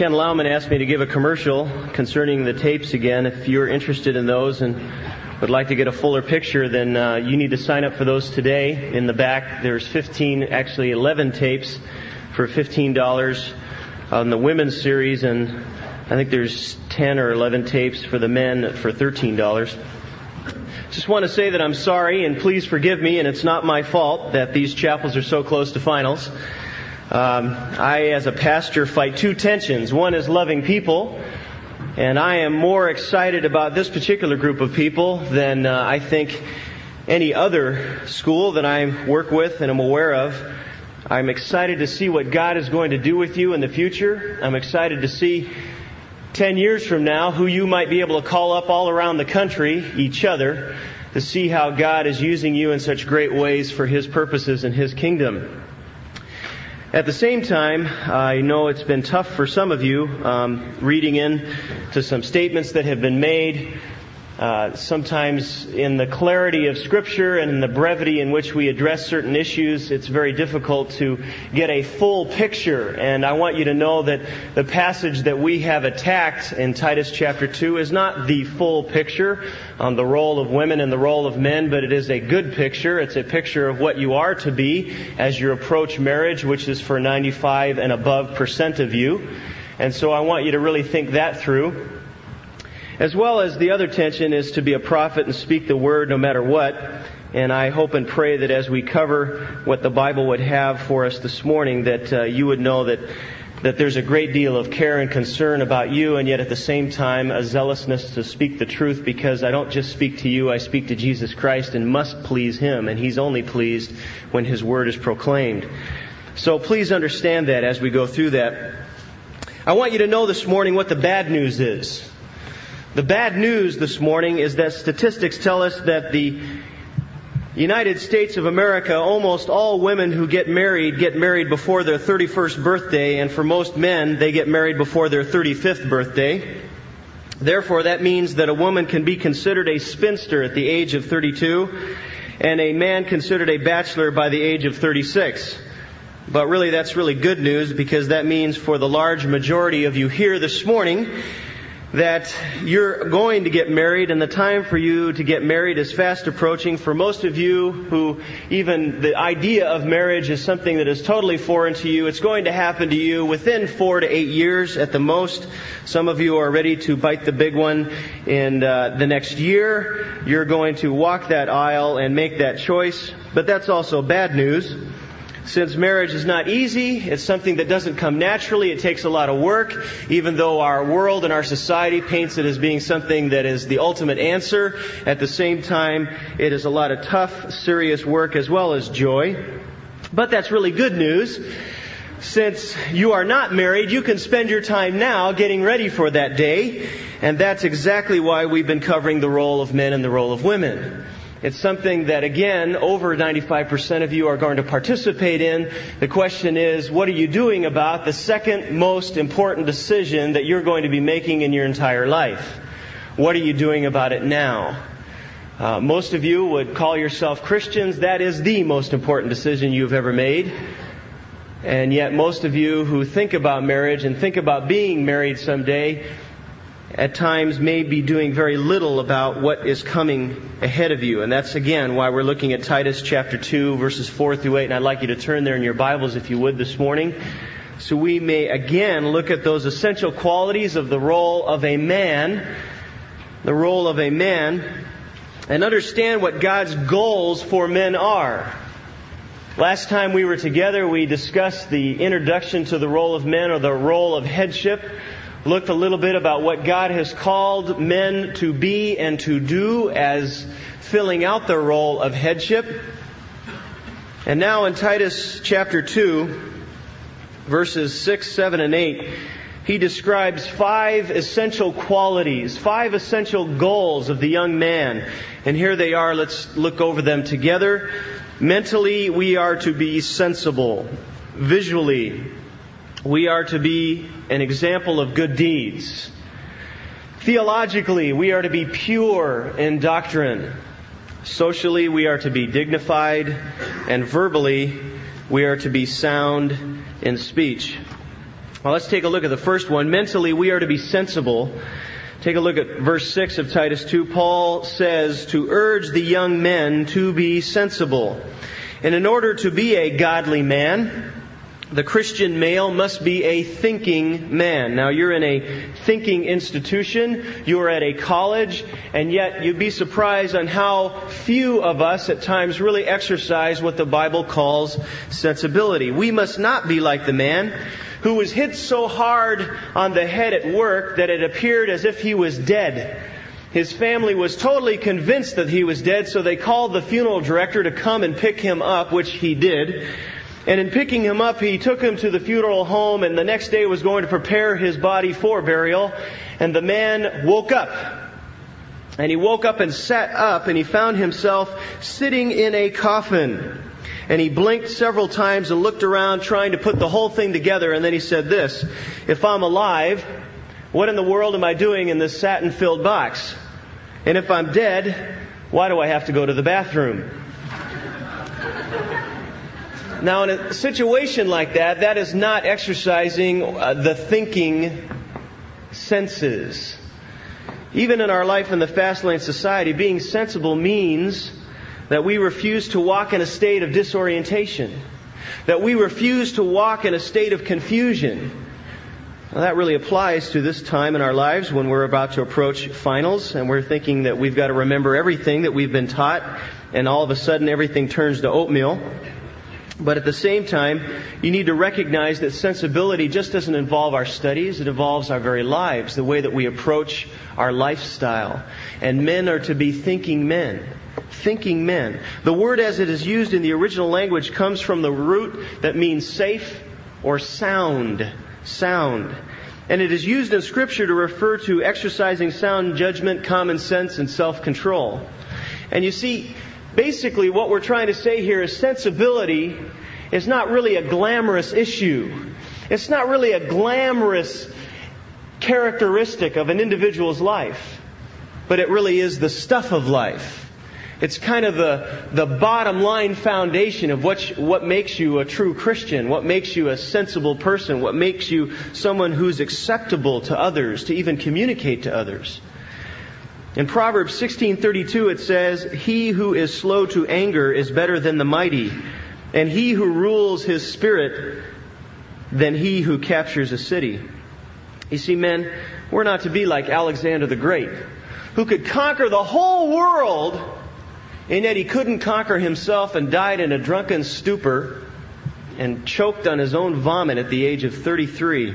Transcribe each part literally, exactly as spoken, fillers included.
Ken Lauman asked me to give a commercial concerning the tapes again. If you're interested in those and would like to get a fuller picture, then uh, you need to sign up for those today. In the back, there's fifteen, actually eleven tapes for fifteen dollars on the women's series, and I think there's ten or eleven tapes for the men for thirteen dollars. Just want to say that I'm sorry, and please forgive me, and it's not my fault that these chapels are so close to finals. Um, I, as a pastor, fight two tensions. One is loving people, and I am more excited about this particular group of people than uh, I think any other school that I work with and am aware of. I'm excited to see what God is going to do with you in the future. I'm excited to see ten years from now who you might be able to call up all around the country, each other, to see how God is using you in such great ways for His purposes and His kingdom. At the same time, I know it's been tough for some of you um, reading in to some statements that have been made. Uh, sometimes in the clarity of Scripture and in the brevity in which we address certain issues, it's very difficult to get a full picture. And I want you to know that the passage that we have attacked in Titus chapter two is not the full picture on the role of women and the role of men, but it is a good picture. It's a picture of what you are to be as you approach marriage, which is for ninety-five and above percent of you. And so I want you to really think that through. As well as the other tension is to be a prophet and speak the word no matter what. And I hope and pray that as we cover what the Bible would have for us this morning, that uh, you would know that, that there's a great deal of care and concern about you, and yet at the same time a zealousness to speak the truth, because I don't just speak to you, I speak to Jesus Christ and must please Him, and He's only pleased when His word is proclaimed. So please understand that as we go through that. I want you to know this morning what the bad news is. The bad news this morning is that statistics tell us that the United States of America, almost all women who get married, get married before their thirty-first birthday, and for most men, they get married before their thirty-fifth birthday. Therefore, that means that a woman can be considered a spinster at the age of thirty-two, and a man considered a bachelor by the age of thirty-six. But really, that's really good news, because that means for the large majority of you here this morning, that you're going to get married, and the time for you to get married is fast approaching. For most of you who even the idea of marriage is something that is totally foreign to you, it's going to happen to you within four to eight years at the most. Some of you are ready to bite the big one in uh, the next year. You're going to walk that aisle and make that choice. But that's also bad news. Since marriage is not easy, it's something that doesn't come naturally, it takes a lot of work, even though our world and our society paints it as being something that is the ultimate answer. At the same time, it is a lot of tough, serious work as well as joy. But that's really good news. Since you are not married, you can spend your time now getting ready for that day. And that's exactly why we've been covering the role of men and the role of women. It's something that, again, over ninety-five percent of you are going to participate in. The question is, what are you doing about the second most important decision that you're going to be making in your entire life? What are you doing about it now? Uh, most of you would call yourself Christians. That is the most important decision you've ever made. And yet most of you who think about marriage and think about being married someday at times may be doing very little about what is coming ahead of you. And that's, again, why we're looking at Titus chapter two, verses four through eight. And I'd like you to turn there in your Bibles, if you would, this morning, so we may again look at those essential qualities of the role of a man, the role of a man, and understand what God's goals for men are. Last time we were together, we discussed the introduction to the role of men, or the role of headship. Looked a little bit about what God has called men to be and to do as filling out their role of headship. And now in Titus chapter two, verses six, seven, and eight, he describes five essential qualities, five essential goals of the young man. And here they are. Let's look over them together. Mentally, we are to be sensible. Visually, we are to be an example of good deeds. Theologically, we are to be pure in doctrine. Socially, we are to be dignified. And verbally, we are to be sound in speech. Well, let's take a look at the first one. Mentally, we are to be sensible. Take a look at verse six of Titus two. Paul says to urge the young men to be sensible. And in order to be a godly man, the Christian male must be a thinking man. Now, you're in a thinking institution, you're at a college, and yet you'd be surprised on how few of us at times really exercise what the Bible calls sensibility. We must not be like the man who was hit so hard on the head at work that it appeared as if he was dead. His family was totally convinced that he was dead, so they called the funeral director to come and pick him up, which he did. And in picking him up, he took him to the funeral home, and the next day was going to prepare his body for burial. And the man woke up. And he woke up and sat up, and he found himself sitting in a coffin. And he blinked several times and looked around, trying to put the whole thing together. And then he said this, "If I'm alive, what in the world am I doing in this satin-filled box? And if I'm dead, why do I have to go to the bathroom?" Now, in a situation like that, that is not exercising uh, the thinking senses. Even in our life in the fast-lane society, being sensible means that we refuse to walk in a state of disorientation, that we refuse to walk in a state of confusion. Well, that really applies to this time in our lives when we're about to approach finals and we're thinking that we've got to remember everything that we've been taught, and all of a sudden everything turns to oatmeal. But at the same time, you need to recognize that sensibility just doesn't involve our studies, it involves our very lives, the way that we approach our lifestyle. And men are to be thinking men. Thinking men. The word as it is used in the original language comes from the root that means safe or sound. Sound. And it is used in Scripture to refer to exercising sound judgment, common sense, and self-control. And you see, basically what we're trying to say here is sensibility is not really a glamorous issue. It's not really a glamorous characteristic of an individual's life. But it really is the stuff of life. It's kind of the, the bottom line foundation of what, what makes you a true Christian, what makes you a sensible person, what makes you someone who's acceptable to others, to even communicate to others. In Proverbs sixteen thirty-two it says, "He who is slow to anger is better than the mighty, and he who rules his spirit than he who captures a city." You see, men, we're not to be like Alexander the Great, who could conquer the whole world, and yet he couldn't conquer himself and died in a drunken stupor and choked on his own vomit at the age of thirty-three.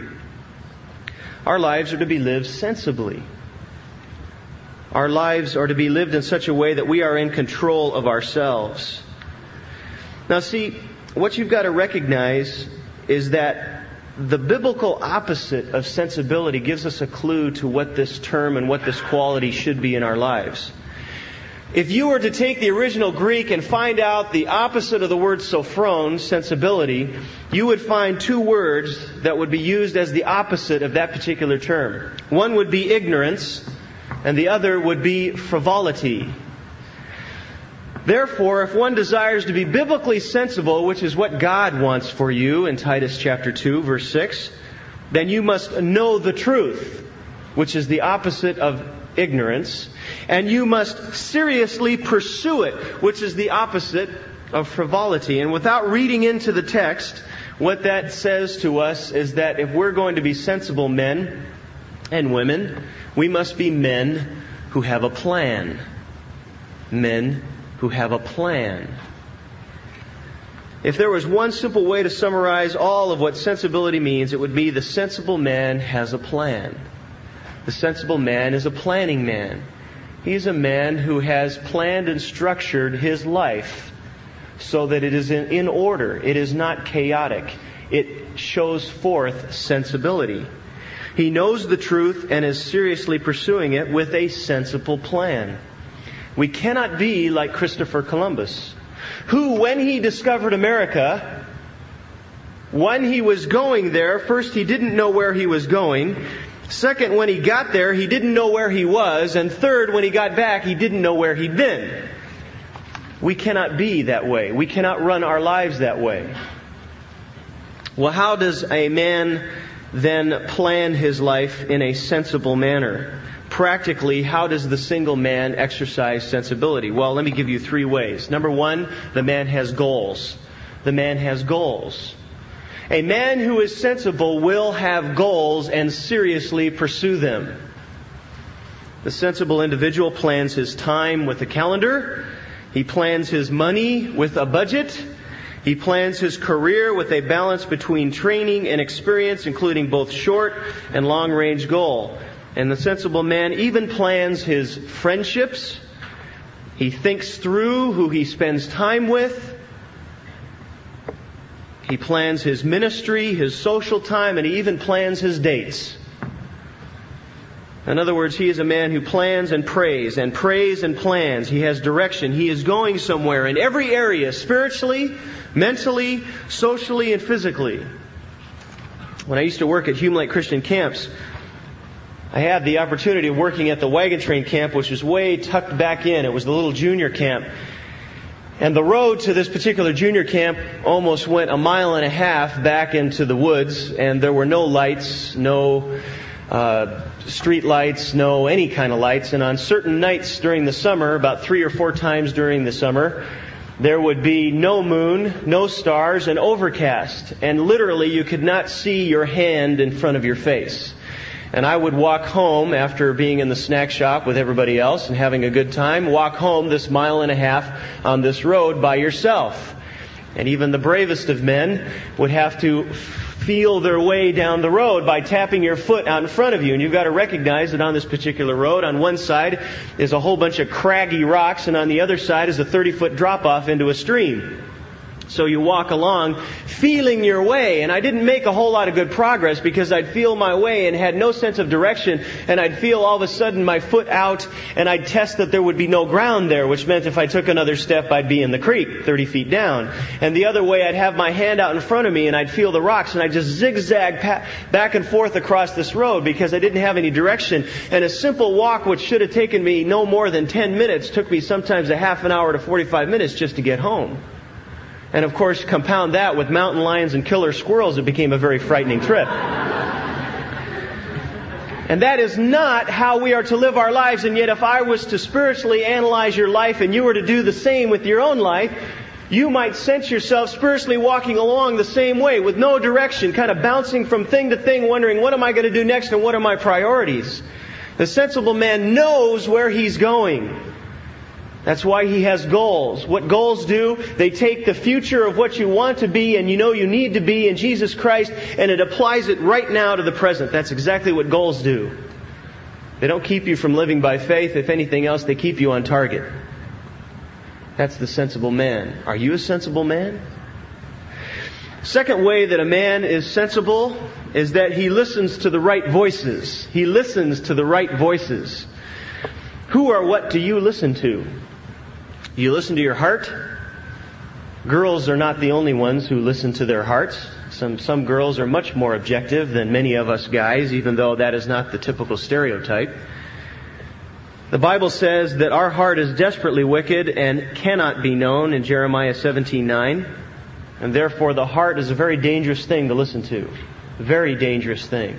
Our lives are to be lived sensibly. Our lives are to be lived in such a way that we are in control of ourselves. Now see, what you've got to recognize is that the biblical opposite of sensibility gives us a clue to what this term and what this quality should be in our lives. If you were to take the original Greek and find out the opposite of the word sophron, sensibility, you would find two words that would be used as the opposite of that particular term. One would be ignorance, and the other would be frivolity. Therefore, if one desires to be biblically sensible, which is what God wants for you in Titus chapter two, verse six, then you must know the truth, which is the opposite of ignorance, and you must seriously pursue it, which is the opposite of frivolity. And without reading into the text, what that says to us is that if we're going to be sensible men and women, we must be men who have a plan. Men who have a plan. If there was one simple way to summarize all of what sensibility means, it would be the sensible man has a plan. The sensible man is a planning man. He's a man who has planned and structured his life so that it is in, in order. It is not chaotic. It shows forth sensibility. He knows the truth and is seriously pursuing it with a sensible plan. We cannot be like Christopher Columbus, who, when he discovered America, when he was going there, first he didn't know where he was going. Second, when he got there, he didn't know where he was. And third, when he got back, he didn't know where he'd been. We cannot be that way. We cannot run our lives that way. Well, how does a man then plan his life in a sensible manner. Practically, how does the single man exercise sensibility? Well, let me give you three ways. Number one, the man has goals. The man has goals. A man who is sensible will have goals and seriously pursue them. The sensible individual plans his time with a calendar. He plans his money with a budget. He plans his career with a balance between training and experience, including both short and long-range goal. And the sensible man even plans his friendships. He thinks through who he spends time with. He plans his ministry, his social time, and he even plans his dates. In other words, he is a man who plans and prays, and prays and plans. He has direction. He is going somewhere in every area, spiritually, mentally, socially, and physically. When I used to work at Hume Lake Christian Camps, I had the opportunity of working at the wagon train camp, which was way tucked back in. It was the little junior camp. And the road to this particular junior camp almost went a mile and a half back into the woods, and there were no lights, no uh, street lights, no any kind of lights. And on certain nights during the summer, about three or four times during the summer, there would be no moon, no stars, and overcast. And literally, you could not see your hand in front of your face. And I would walk home after being in the snack shop with everybody else and having a good time, walk home this mile and a half on this road by yourself. And even the bravest of men would have to feel their way down the road by tapping your foot out in front of you. And you've got to recognize that on this particular road, on one side is a whole bunch of craggy rocks, and on the other side is a thirty-foot drop-off into a stream. So you walk along feeling your way. And I didn't make a whole lot of good progress because I'd feel my way and had no sense of direction. And I'd feel all of a sudden my foot out, and I'd test that there would be no ground there, which meant if I took another step, I'd be in the creek thirty feet down. And the other way, I'd have my hand out in front of me and I'd feel the rocks, and I'd just zigzag pa- back and forth across this road because I didn't have any direction. And a simple walk, which should have taken me no more than ten minutes, took me sometimes a half an hour to forty-five minutes just to get home. And of course, compound that with mountain lions and killer squirrels, it became a very frightening trip. And that is not how we are to live our lives. And yet, if I was to spiritually analyze your life and you were to do the same with your own life, you might sense yourself spiritually walking along the same way with no direction, kind of bouncing from thing to thing, wondering, what am I going to do next and what are my priorities? The sensible man knows where he's going. That's why he has goals. What goals do? They take the future of what you want to be and you know you need to be in Jesus Christ, and it applies it right now to the present. That's exactly what goals do. They don't keep you from living by faith. If anything else, they keep you on target. That's the sensible man. Are you a sensible man? Second way that a man is sensible is that he listens to the right voices. He listens to the right voices. Who or what do you listen to? You listen to your heart. Girls are not the only ones who listen to their hearts. Some some girls are much more objective than many of us guys, even though that is not the typical stereotype. The Bible says that our heart is desperately wicked and cannot be known in Jeremiah seventeen nine. And therefore the heart is a very dangerous thing to listen to. Very dangerous thing.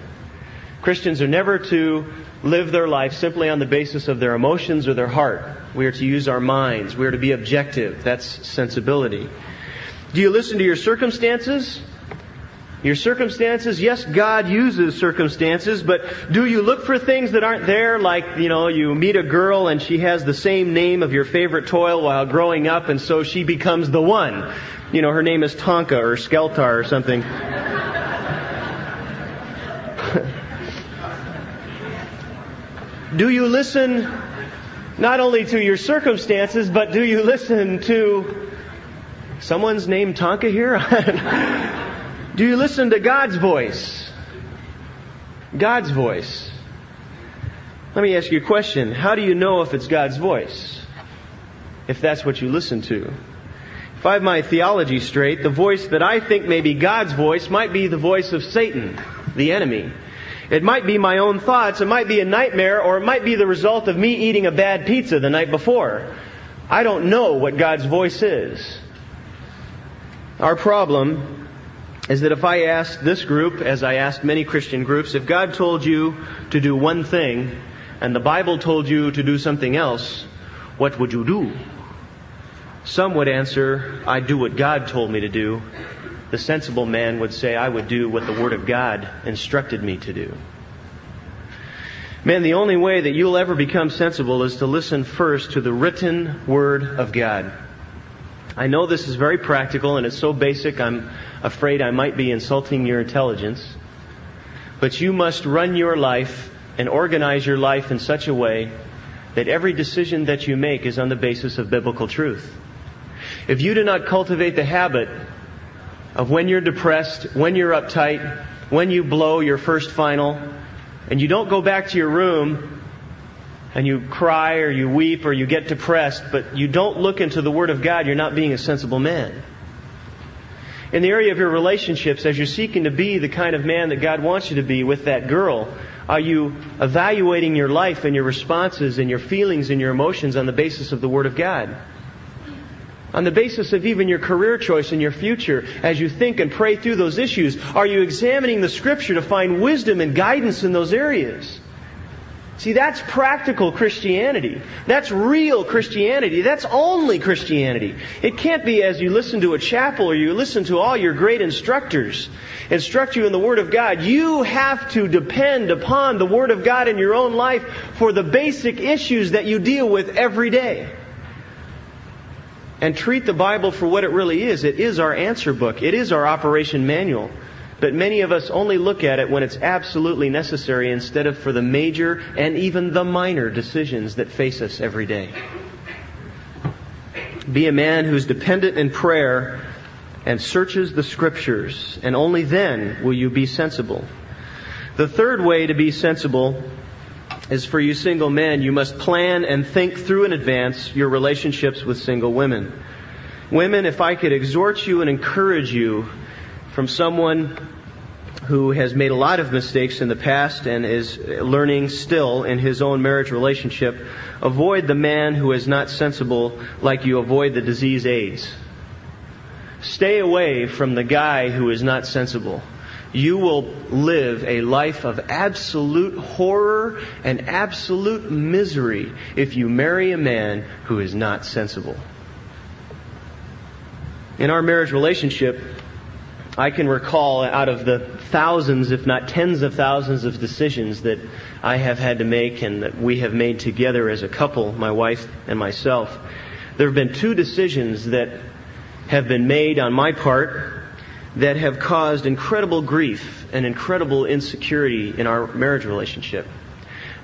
Christians are never to live their life simply on the basis of their emotions or their heart. We are to use our minds. We are to be objective. That's sensibility. Do you listen to your circumstances? Your circumstances, yes, God uses circumstances, but do you look for things that aren't there? Like, you know, you meet a girl and she has the same name of your favorite toy while growing up, and so she becomes the one. You know, her name is Tonka or Skeltar or something. Do you listen not only to your circumstances, but do you listen to someone's name Tonka here? Do you listen to God's voice? God's voice. Let me ask you a question. How do you know if it's God's voice? If that's what you listen to. If I have my theology straight, the voice that I think may be God's voice might be the voice of Satan, the enemy. It might be my own thoughts, it might be a nightmare, or it might be the result of me eating a bad pizza the night before. I don't know what God's voice is. Our problem is that if I asked this group, as I asked many Christian groups, if God told you to do one thing and the Bible told you to do something else, what would you do? Some would answer, I'd do what God told me to do. The sensible man would say, I would do what the Word of God instructed me to do. Man, the only way that you'll ever become sensible is to listen first to the written Word of God. I know this is very practical and it's so basic, I'm afraid I might be insulting your intelligence. But you must run your life and organize your life in such a way that every decision that you make is on the basis of biblical truth. If you do not cultivate the habit of when you're depressed, when you're uptight, when you blow your first final, and you don't go back to your room and you cry or you weep or you get depressed, but you don't look into the Word of God, you're not being a sensible man. In the area of your relationships, as you're seeking to be the kind of man that God wants you to be with that girl, are you evaluating your life and your responses and your feelings and your emotions on the basis of the Word of God? On the basis of even your career choice and your future, as you think and pray through those issues, are you examining the Scripture to find wisdom and guidance in those areas? See, that's practical Christianity. That's real Christianity. That's only Christianity. It can't be as you listen to a chapel or you listen to all your great instructors instruct you in the Word of God. You have to depend upon the Word of God in your own life for the basic issues that you deal with every day. And treat the Bible for what it really is. It is our answer book. It is our operation manual. But many of us only look at it when it's absolutely necessary instead of for the major and even the minor decisions that face us every day. Be a man who's dependent in prayer and searches the Scriptures, and only then will you be sensible. The third way to be sensible is for you single men, you must plan and think through in advance your relationships with single women. Women, if I could exhort you and encourage you from someone who has made a lot of mistakes in the past and is learning still in his own marriage relationship, avoid the man who is not sensible like you avoid the disease AIDS. Stay away from the guy who is not sensible. You will live a life of absolute horror and absolute misery if you marry a man who is not sensible. In our marriage relationship, I can recall out of the thousands, if not tens of thousands of decisions that I have had to make and that we have made together as a couple, my wife and myself, there have been two decisions that have been made on my part that have caused incredible grief and incredible insecurity in our marriage relationship.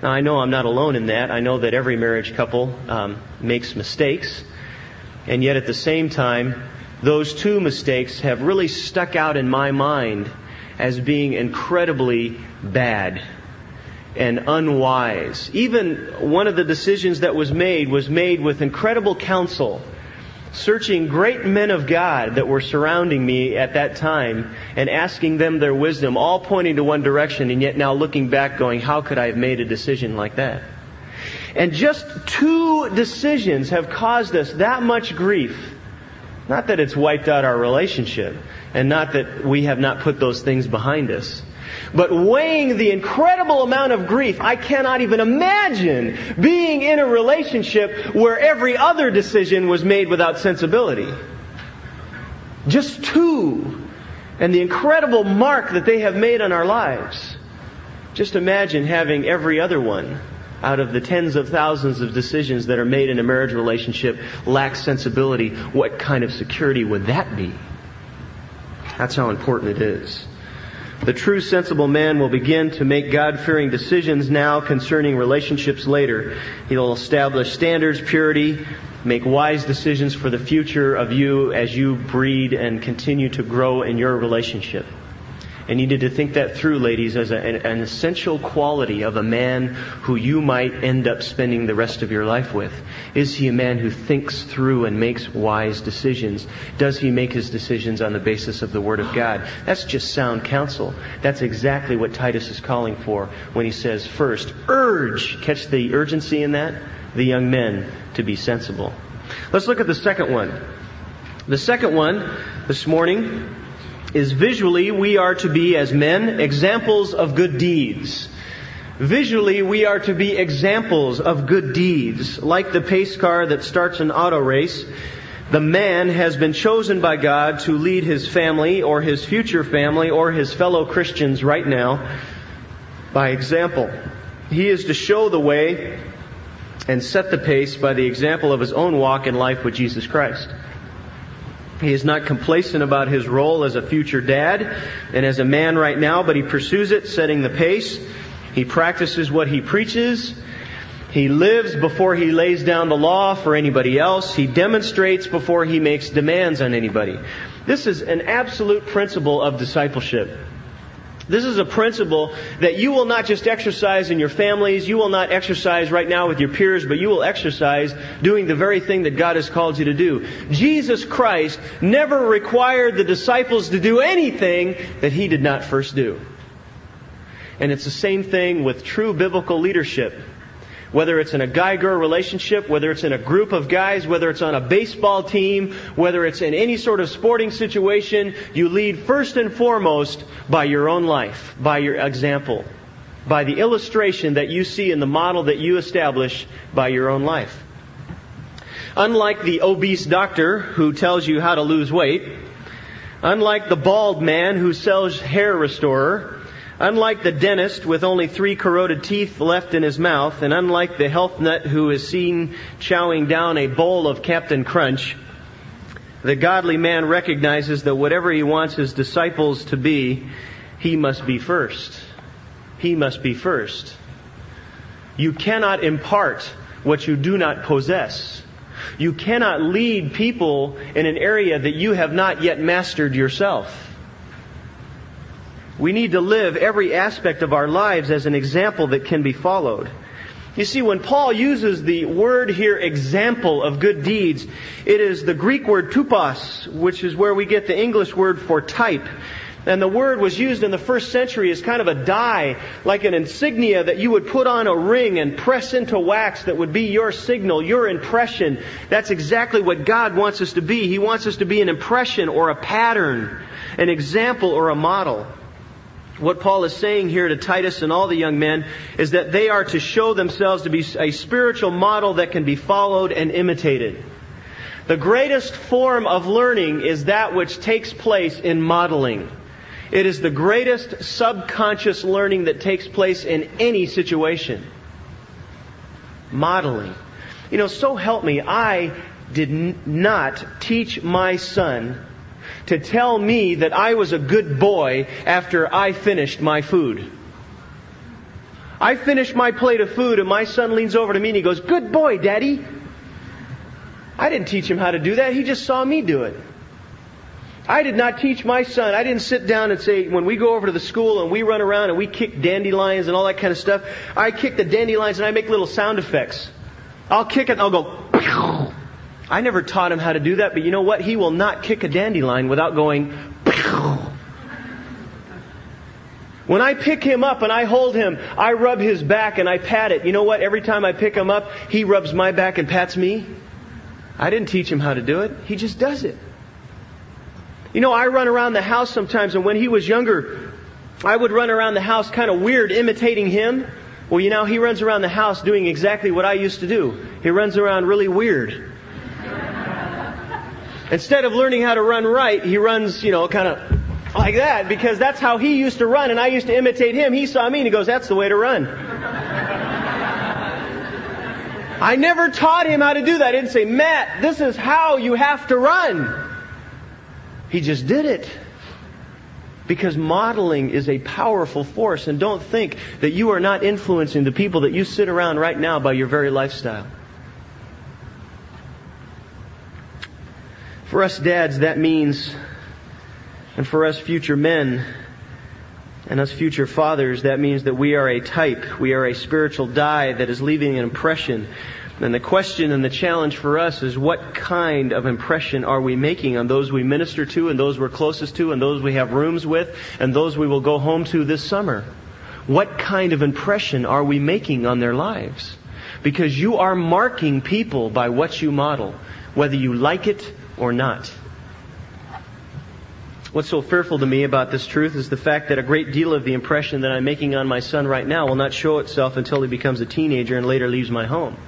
Now, I know I'm not alone in that. I know that every marriage couple um, makes mistakes. And yet at the same time, those two mistakes have really stuck out in my mind as being incredibly bad and unwise. Even one of the decisions that was made was made with incredible counsel, searching great men of God that were surrounding me at that time and asking them their wisdom, all pointing to one direction, and yet now looking back going, how could I have made a decision like that? And just two decisions have caused us that much grief. Not that it's wiped out our relationship, and not that we have not put those things behind us. But weighing the incredible amount of grief, I cannot even imagine being in a relationship where every other decision was made without sensibility. Just two. And the incredible mark that they have made on our lives. Just imagine having every other one out of the tens of thousands of decisions that are made in a marriage relationship lack sensibility. What kind of security would that be? That's how important it is. The true sensible man will begin to make God-fearing decisions now concerning relationships later. He'll establish standards, purity, make wise decisions for the future of you as you breed and continue to grow in your relationship. And you need to think that through, ladies, as a, an essential quality of a man who you might end up spending the rest of your life with. Is he a man who thinks through and makes wise decisions? Does he make his decisions on the basis of the Word of God? That's just sound counsel. That's exactly what Titus is calling for when he says, first, urge, catch the urgency in that, the young men to be sensible. Let's look at the second one. The second one this morning is visually we are to be, as men, examples of good deeds. Visually, we are to be examples of good deeds. Like the pace car that starts an auto race, the man has been chosen by God to lead his family or his future family or his fellow Christians right now by example. He is to show the way and set the pace by the example of his own walk in life with Jesus Christ. He is not complacent about his role as a future dad and as a man right now, but he pursues it, setting the pace. He practices what he preaches. He lives before he lays down the law for anybody else. He demonstrates before he makes demands on anybody. This is an absolute principle of discipleship. This is a principle that you will not just exercise in your families, you will not exercise right now with your peers, but you will exercise doing the very thing that God has called you to do. Jesus Christ never required the disciples to do anything that He did not first do. And it's the same thing with true biblical leadership. Whether it's in a guy-girl relationship, whether it's in a group of guys, whether it's on a baseball team, whether it's in any sort of sporting situation, you lead first and foremost by your own life, by your example, by the illustration that you see in the model that you establish by your own life. Unlike the obese doctor who tells you how to lose weight, unlike the bald man who sells hair restorer, unlike the dentist with only three corroded teeth left in his mouth, and unlike the health nut who is seen chowing down a bowl of Captain Crunch, the godly man recognizes that whatever he wants his disciples to be, he must be first. He must be first. You cannot impart what you do not possess. You cannot lead people in an area that you have not yet mastered yourself. We need to live every aspect of our lives as an example that can be followed. You see, when Paul uses the word here, example of good deeds, it is the Greek word tupos, which is where we get the English word for type. And the word was used in the first century as kind of a die, like an insignia that you would put on a ring and press into wax that would be your signal, your impression. That's exactly what God wants us to be. He wants us to be an impression or a pattern, an example or a model. What Paul is saying here to Titus and all the young men is that they are to show themselves to be a spiritual model that can be followed and imitated. The greatest form of learning is that which takes place in modeling. It is the greatest subconscious learning that takes place in any situation. Modeling. You know, so help me, I did not teach my son to tell me that I was a good boy after I finished my food. I finished my plate of food and my son leans over to me and he goes, "Good boy, Daddy." I didn't teach him how to do that. He just saw me do it. I did not teach my son. I didn't sit down and say, when we go over to the school and we run around and we kick dandelions and all that kind of stuff, I kick the dandelions and I make little sound effects. I'll kick it and I'll go, "Pew!" I never taught him how to do that, but you know what? He will not kick a dandelion without going, "Pew!" When I pick him up and I hold him, I rub his back and I pat it. You know what? Every time I pick him up, he rubs my back and pats me. I didn't teach him how to do it. He just does it. You know, I run around the house sometimes, and when he was younger, I would run around the house kind of weird, imitating him. Well, you know, he runs around the house doing exactly what I used to do. He runs around really weird. Instead of learning how to run right, he runs, you know, kind of like that, because that's how he used to run, and I used to imitate him. He saw me, and he goes, "That's the way to run." I never taught him how to do that. I didn't say, "Matt, this is how you have to run." He just did it. Because modeling is a powerful force, and don't think that you are not influencing the people that you sit around right now by your very lifestyle. For us dads, that means, and for us future men, and us future fathers, that means that we are a type. We are a spiritual dye that is leaving an impression. And the question and the challenge for us is, what kind of impression are we making on those we minister to, and those we're closest to, and those we have rooms with, and those we will go home to this summer? What kind of impression are we making on their lives? Because you are marking people by what you model, whether you like it or not. What's so fearful to me about this truth is the fact that a great deal of the impression that I'm making on my son right now will not show itself until he becomes a teenager and later leaves my home.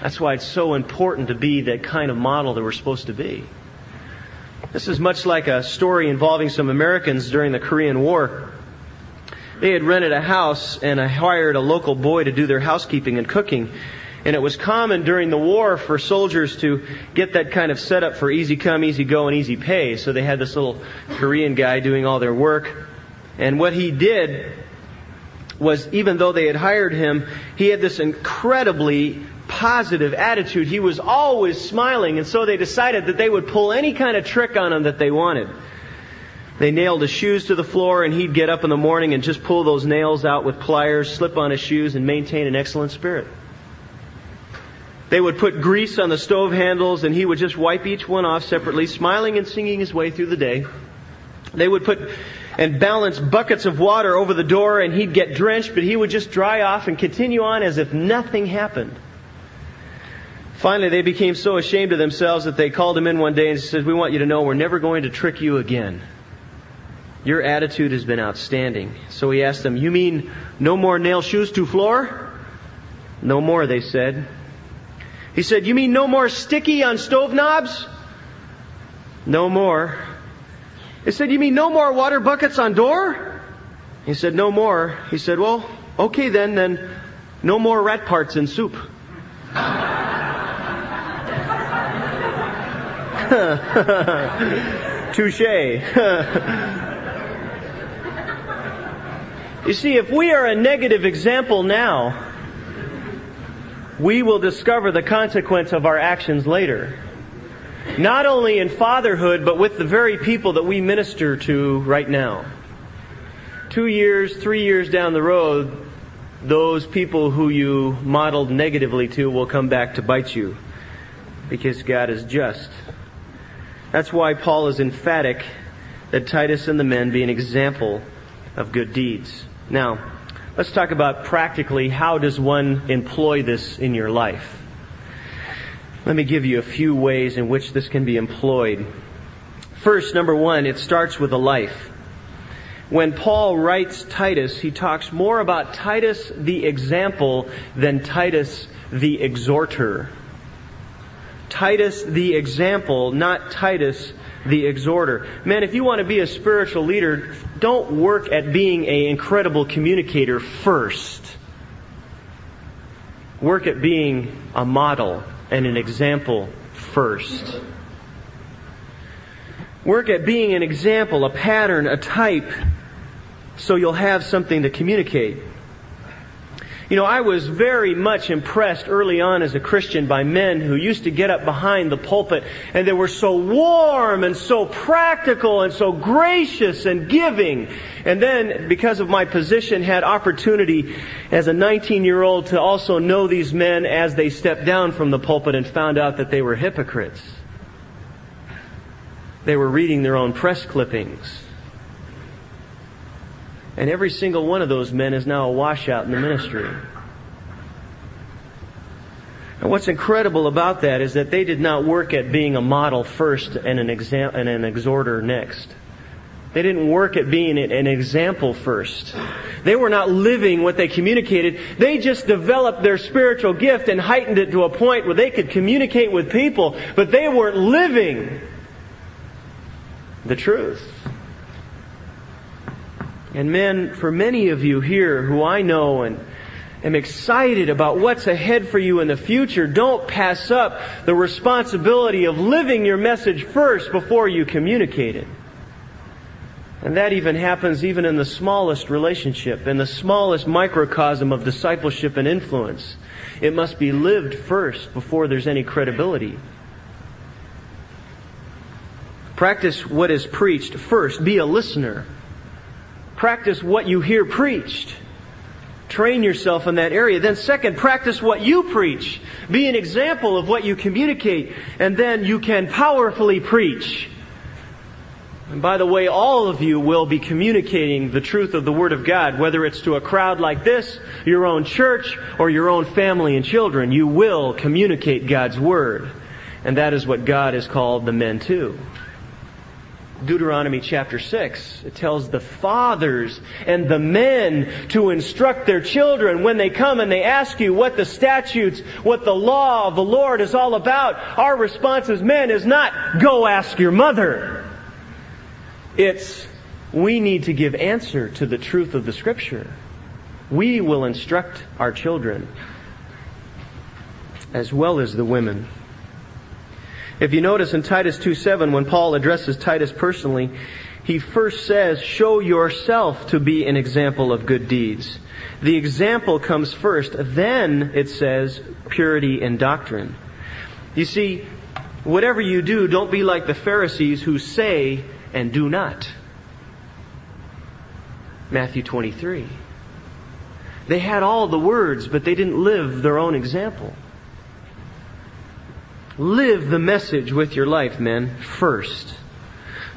That's why it's so important to be that kind of model that we're supposed to be. This is much like a story involving some Americans during the Korean War. They had rented a house and hired a local boy to do their housekeeping and cooking. And it was common during the war for soldiers to get that kind of setup for easy come, easy go, and easy pay. So they had this little Korean guy doing all their work. And what he did was, even though they had hired him, he had this incredibly positive attitude. He was always smiling. And so they decided that they would pull any kind of trick on him that they wanted. They nailed his shoes to the floor, and he'd get up in the morning and just pull those nails out with pliers, slip on his shoes, and maintain an excellent spirit. They would put grease on the stove handles, and he would just wipe each one off separately, smiling and singing his way through the day. They would put and balance buckets of water over the door, and he'd get drenched, but he would just dry off and continue on as if nothing happened. Finally, they became so ashamed of themselves that they called him in one day and said, "We want you to know we're never going to trick you again. Your attitude has been outstanding." So he asked them, "You mean no more nail shoes to floor?" "No more," they said. He said, "You mean no more sticky on stove knobs?" "No more." He said, "You mean no more water buckets on door?" He said, "No more." He said, "Well, okay then, then no more rat parts in soup." Touché. You see, if we are a negative example now, we will discover the consequence of our actions later. Not only in fatherhood, but with the very people that we minister to right now. Two years, three years down the road, those people who you modeled negatively to will come back to bite you. Because God is just. That's why Paul is emphatic that Titus and the men be an example of good deeds. Now, let's talk about practically how does one employ this in your life. Let me give you a few ways in which this can be employed. First, number one, it starts with a life. When Paul writes Titus, he talks more about Titus the example than Titus the exhorter. Titus the example, not Titus the exhorter. Man, if you want to be a spiritual leader, don't work at being an incredible communicator first. Work at being a model and an example first. Work at being an example, a pattern, a type, so you'll have something to communicate. You know, I was very much impressed early on as a Christian by men who used to get up behind the pulpit and they were so warm and so practical and so gracious and giving. And then, because of my position, had opportunity as a nineteen-year-old to also know these men as they stepped down from the pulpit and found out that they were hypocrites. They were reading their own press clippings. And every single one of those men is now a washout in the ministry. And what's incredible about that is that they did not work at being a model first and an exam- and an exhorter next. They didn't work at being an example first. They were not living what they communicated. They just developed their spiritual gift and heightened it to a point where they could communicate with people, but they weren't living the truth. And men, for many of you here who I know and am excited about what's ahead for you in the future, don't pass up the responsibility of living your message first before you communicate it. And that even happens even in the smallest relationship, in the smallest microcosm of discipleship and influence. It must be lived first before there's any credibility. Practice what is preached first. Be a listener. Practice what you hear preached. Train yourself in that area. Then second, practice what you preach. Be an example of what you communicate. And then you can powerfully preach. And by the way, all of you will be communicating the truth of the Word of God, whether it's to a crowd like this, your own church, or your own family and children. You will communicate God's Word. And that is what God has called the men to. Deuteronomy chapter six, it tells the fathers and the men to instruct their children when they come and they ask you what the statutes, what the law of the Lord is all about. Our response as men is not, go ask your mother. It's, we need to give answer to the truth of the Scripture. We will instruct our children, as well as the women. If you notice in Titus two seven, when Paul addresses Titus personally, he first says, show yourself to be an example of good deeds. The example comes first, then it says purity in doctrine. You see, whatever you do, don't be like the Pharisees who say and do not. Matthew twenty-three. They had all the words, but they didn't live their own example. Live the message with your life, men, first.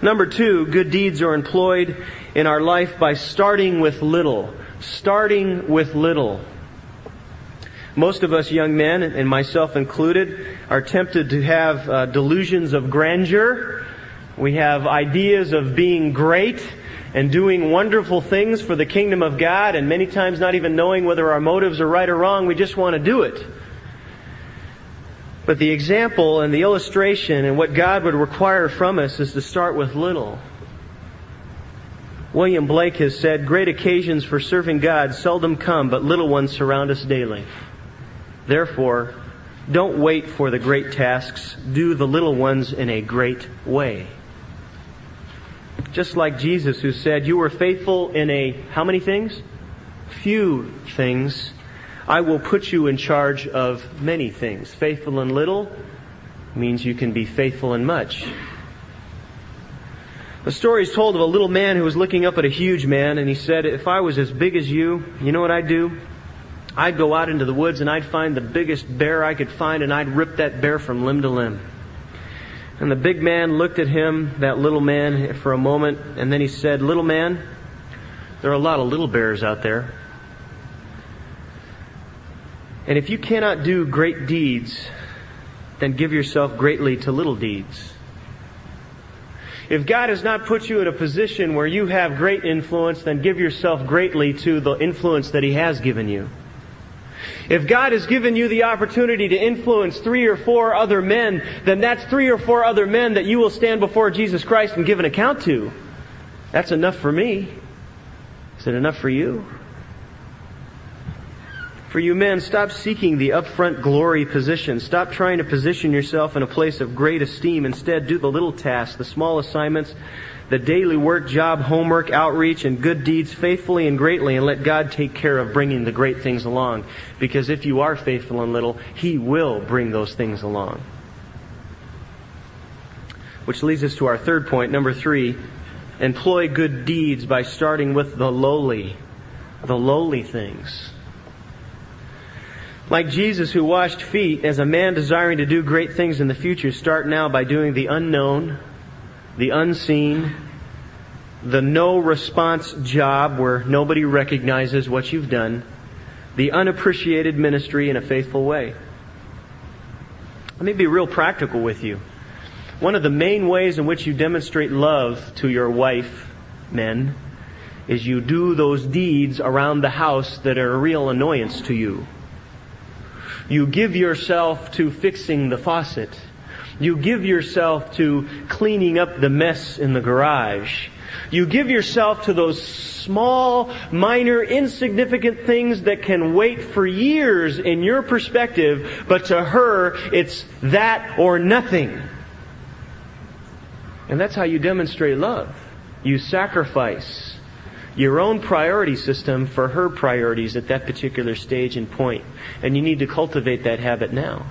Number two, good deeds are employed in our life by starting with little. Starting with little. Most of us young men, and myself included, are tempted to have uh, delusions of grandeur. We have ideas of being great and doing wonderful things for the kingdom of God, and many times not even knowing whether our motives are right or wrong. We just want to do it. But the example and the illustration and what God would require from us is to start with little. William Blake has said, great occasions for serving God seldom come, but little ones surround us daily. Therefore, don't wait for the great tasks. Do the little ones in a great way. Just like Jesus, who said, you were faithful in a, how many things? Few things. I will put you in charge of many things. Faithful in little means you can be faithful in much. The story is told of a little man who was looking up at a huge man, and he said, if I was as big as you, you know what I'd do? I'd go out into the woods and I'd find the biggest bear I could find, and I'd rip that bear from limb to limb. And the big man looked at him, that little man, for a moment, and then he said, little man, there are a lot of little bears out there. And if you cannot do great deeds, then give yourself greatly to little deeds. If God has not put you in a position where you have great influence, then give yourself greatly to the influence that He has given you. If God has given you the opportunity to influence three or four other men, then that's three or four other men that you will stand before Jesus Christ and give an account to. That's enough for me. Is it enough for you? For you men, stop seeking the upfront glory position. Stop trying to position yourself in a place of great esteem. Instead, do the little tasks, the small assignments, the daily work, job, homework, outreach, and good deeds faithfully and greatly, and let God take care of bringing the great things along. Because if you are faithful in little, He will bring those things along. Which leads us to our third point, number three. Employ good deeds by starting with the lowly, the lowly things. Like Jesus, who washed feet, as a man desiring to do great things in the future, start now by doing the unknown, the unseen, the no-response job where nobody recognizes what you've done, the unappreciated ministry in a faithful way. Let me be real practical with you. One of the main ways in which you demonstrate love to your wife, men, is you do those deeds around the house that are a real annoyance to you. You give yourself to fixing the faucet. You give yourself to cleaning up the mess in the garage. You give yourself to those small, minor, insignificant things that can wait for years in your perspective, but to her, it's that or nothing. And that's how you demonstrate love. You sacrifice your own priority system for her priorities at that particular stage and point. And you need to cultivate that habit now.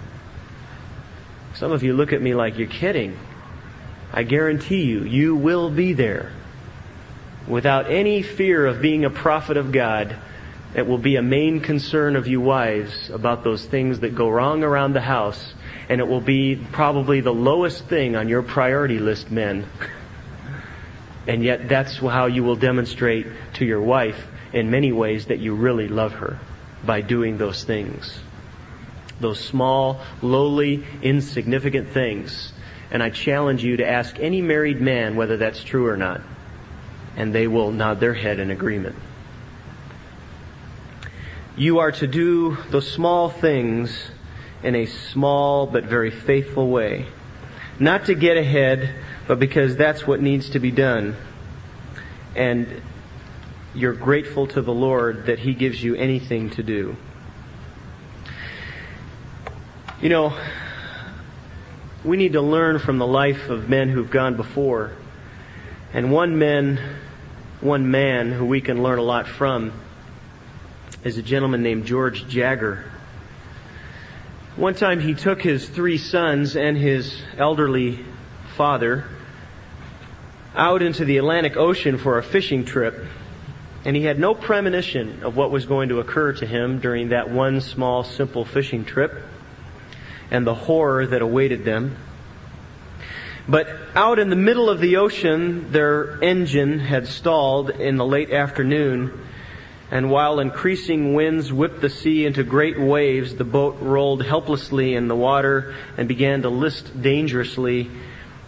Some of you look at me like you're kidding. I guarantee you, you will be there. Without any fear of being a prophet of God, it will be a main concern of you wives about those things that go wrong around the house. And it will be probably the lowest thing on your priority list, men. And yet that's how you will demonstrate to your wife in many ways that you really love her, by doing those things. Those small, lowly, insignificant things. and I challenge you to ask any married man whether that's true or not, and they will nod their head in agreement. You are to do those small things in a small but very faithful way. Not to get ahead, but because that's what needs to be done. And you're grateful to the Lord that He gives you anything to do. You know, we need to learn from the life of men who've gone before. And one man, one man who we can learn a lot from is a gentleman named George Jagger. One time he took his three sons and his elderly father out into the Atlantic Ocean for a fishing trip, and he had no premonition of what was going to occur to him during that one small, simple fishing trip and the horror that awaited them. But out in the middle of the ocean, their engine had stalled in the late afternoon, and while increasing winds whipped the sea into great waves, the boat rolled helplessly in the water and began to list dangerously,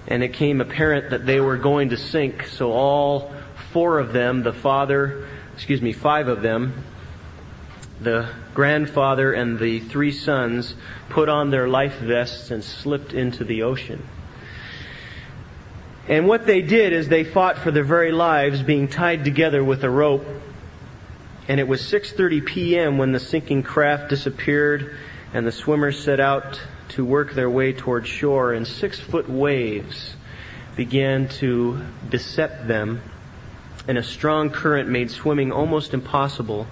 and it became apparent that they were going to sink. So all four of them, the father, excuse me, five of them, the grandfather and the three sons, put on their life vests and slipped into the ocean. And what they did is they fought for their very lives, being tied together with a rope. And it was six thirty p.m. when the sinking craft disappeared and the swimmers set out to work their way toward shore, and six-foot waves began to beset them, and a strong current made swimming almost impossible.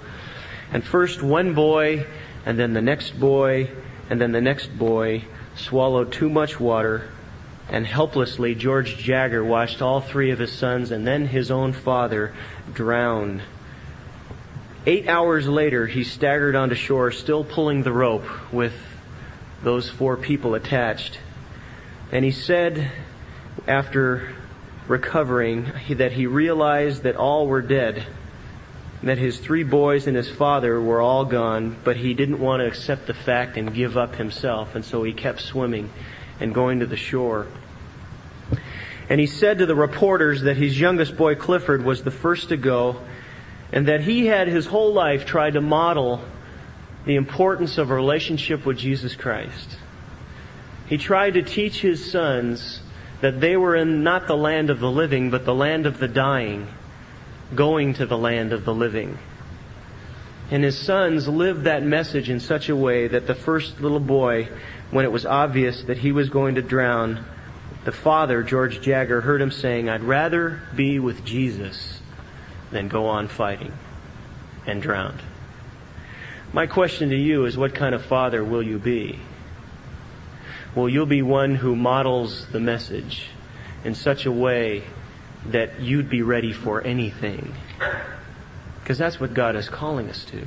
And first one boy, and then the next boy, and then the next boy swallowed too much water, and helplessly George Jagger watched all three of his sons and then his own father drown. Eight hours later, he staggered onto shore, still pulling the rope with those four people attached. And he said, after recovering, that he realized that all were dead, that his three boys and his father were all gone, but he didn't want to accept the fact and give up himself, and so he kept swimming and going to the shore. And he said to the reporters that his youngest boy, Clifford, was the first to go, and that he had his whole life tried to model the importance of a relationship with Jesus Christ. He tried to teach his sons that they were in not the land of the living, but the land of the dying, going to the land of the living. And his sons lived that message in such a way that the first little boy, when it was obvious that he was going to drown, the father, George Jagger, heard him saying, "I'd rather be with Jesus than go on fighting," and drowned. My question to you is, what kind of father will you be? Well, you'll be one who models the message in such a way that you'd be ready for anything, because that's what God is calling us to.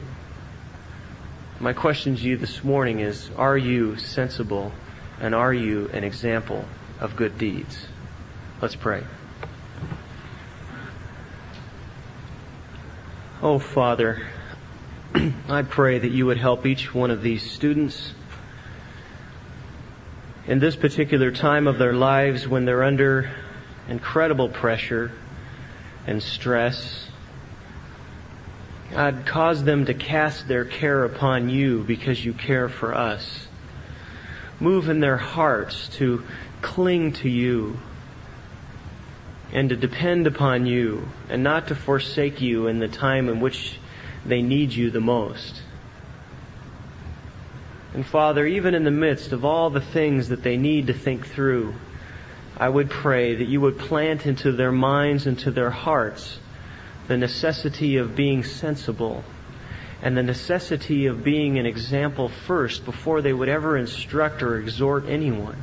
My question to you this morning is, are you sensible, and are you an example of good deeds? Let's pray. Oh, Father, I pray that you would help each one of these students in this particular time of their lives when they're under incredible pressure and stress. God, cause them to cast their care upon you because you care for us. Move in their hearts to cling to you and to depend upon you, and not to forsake you in the time in which they need you the most. And Father, even in the midst of all the things that they need to think through, I would pray that you would plant into their minds and to their hearts the necessity of being sensible and the necessity of being an example first before they would ever instruct or exhort anyone.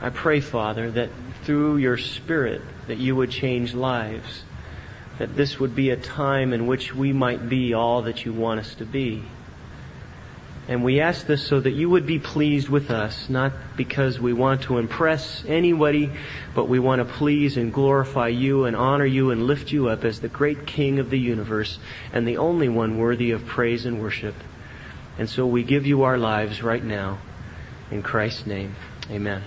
I pray, Father, that through your Spirit that you would change lives, that this would be a time in which we might be all that you want us to be. And we ask this so that you would be pleased with us, not because we want to impress anybody, but we want to please and glorify you and honor you and lift you up as the great King of the universe and the only one worthy of praise and worship. And so we give you our lives right now. In Christ's name, amen.